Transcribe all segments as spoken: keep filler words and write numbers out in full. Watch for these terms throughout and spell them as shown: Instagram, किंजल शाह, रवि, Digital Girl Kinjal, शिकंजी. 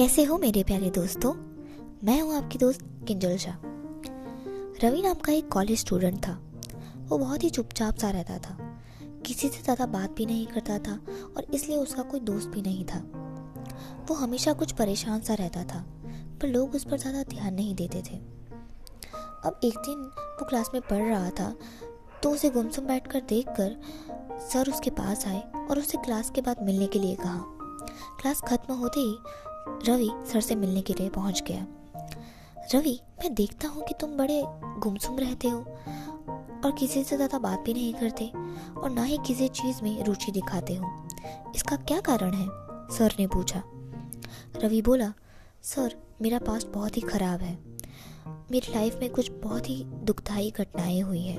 कैसे हो मेरे प्यारे दोस्तों, मैं हूँ आपकी दोस्त किंजल शाह। रवि नाम का एक कॉलेज स्टूडेंट था। वो बहुत ही चुपचाप सा रहता था, किसी से ज़्यादा बात भी नहीं करता था और इसलिए उसका कोई दोस्त भी नहीं था। वो हमेशा कुछ परेशान सा रहता था, पर लोग उस पर ज़्यादा ध्यान नहीं देते थे। अब एक दिन वो क्लास में पढ़ रहा था तो उसे गुमसुम बैठकर देखकर सर उसके पास आए और उसे क्लास के बाद मिलने के लिए कहा। क्लास खत्म होते ही रवि सर से मिलने के लिए पहुंच गया। रवि, मैं देखता हूँ कि तुम बड़े गुमसुम रहते हो और किसी से ज़्यादा बात भी नहीं करते और ना ही किसी चीज़ में रुचि दिखाते हो। इसका क्या कारण है? सर ने पूछा। रवि बोला, सर मेरा पास्ट बहुत ही ख़राब है। मेरी लाइफ में कुछ बहुत ही दुखदायी घटनाएं हुई हैं।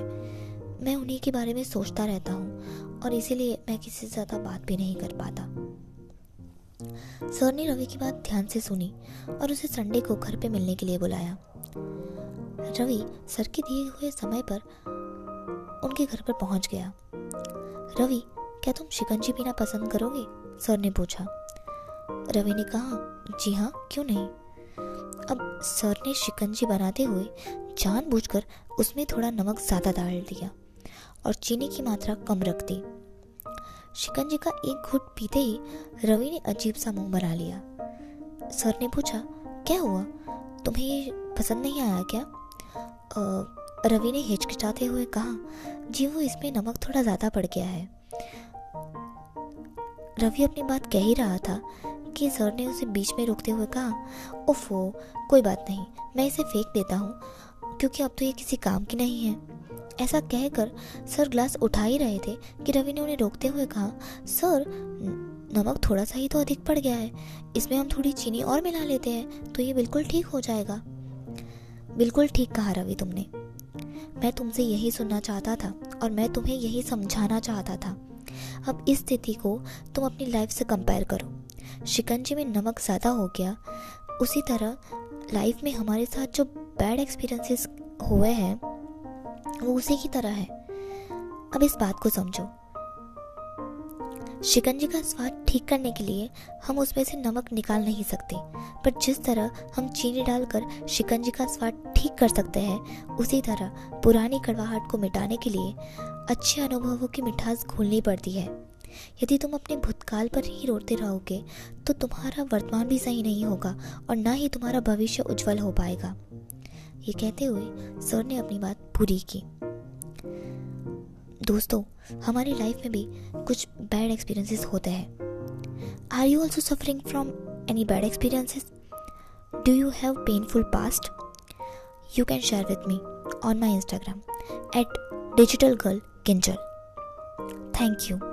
मैं उन्हीं के बारे में सोचता रहता हूँ और इसीलिए मैं किसी से ज़्यादा बात भी नहीं कर पाता। सर ने रवि की बात ध्यान से सुनी और उसे संडे को घर पे मिलने के लिए बुलाया। रवि सर के दिए हुए समय पर उनके घर पर पहुंच गया। रवि, क्या तुम शिकंजी पीना पसंद करोगे? सर ने पूछा। रवि ने कहा, जी हाँ, क्यों नहीं। अब सर ने शिकंजी बनाते हुए जानबूझकर उसमें थोड़ा नमक ज़्यादा डाल दिया और चीनी की मात्रा कम रख दी। शिकंजी का एक घुट पीते ही रवि ने अजीब सा मुंह बना लिया। सर ने पूछा, क्या हुआ, तुम्हें ये पसंद नहीं आया क्या? रवि ने हिचकिचाते हुए कहा, जी वो इसमें नमक थोड़ा ज़्यादा पड़ गया है। रवि अपनी बात कह ही रहा था कि सर ने उसे बीच में रोकते हुए कहा, ओफो कोई बात नहीं, मैं इसे फेंक देता हूँ क्योंकि अब तो ये किसी काम की नहीं है। ऐसा कहकर सर ग्लास उठा ही रहे थे कि रवि ने उन्हें रोकते हुए कहा, सर नमक थोड़ा सा ही तो अधिक पड़ गया है, इसमें हम थोड़ी चीनी और मिला लेते हैं तो ये बिल्कुल ठीक हो जाएगा। बिल्कुल ठीक कहा रवि तुमने, मैं तुमसे यही सुनना चाहता था और मैं तुम्हें यही समझाना चाहता था। अब इस स्थिति को तुम अपनी लाइफ से कंपेयर करो। शिकंजी में नमक ज़्यादा हो गया, उसी तरह लाइफ में हमारे साथ जो बैड एक्सपीरियंसेस हुए हैं वो उसी की तरह है। अब इस बात को समझो। शिकंजी का स्वाद ठीक करने के लिए हम उसमें से नमक निकाल नहीं सकते, पर जिस तरह हम चीनी डालकर शिकंजी का स्वाद ठीक कर सकते हैं, उसी तरह पुरानी कड़वाहट को मिटाने के लिए अच्छे अनुभवों की मिठास घोलनी पड़ती है। यदि तुम अपने भूतकाल पर ही रोते रहोगे तो तुम्हारा वर्तमान भी सही नहीं होगा और ना ही तुम्हारा भविष्य उज्जवल हो पाएगा। ये कहते हुए सर ने अपनी बात पूरी की। दोस्तों, हमारी लाइफ में भी कुछ बैड एक्सपीरियंसेस होते हैं। Are you also suffering from any bad experiences? Do you have painful past? You can share with me on my Instagram at digital girl Kinjal. Thank you.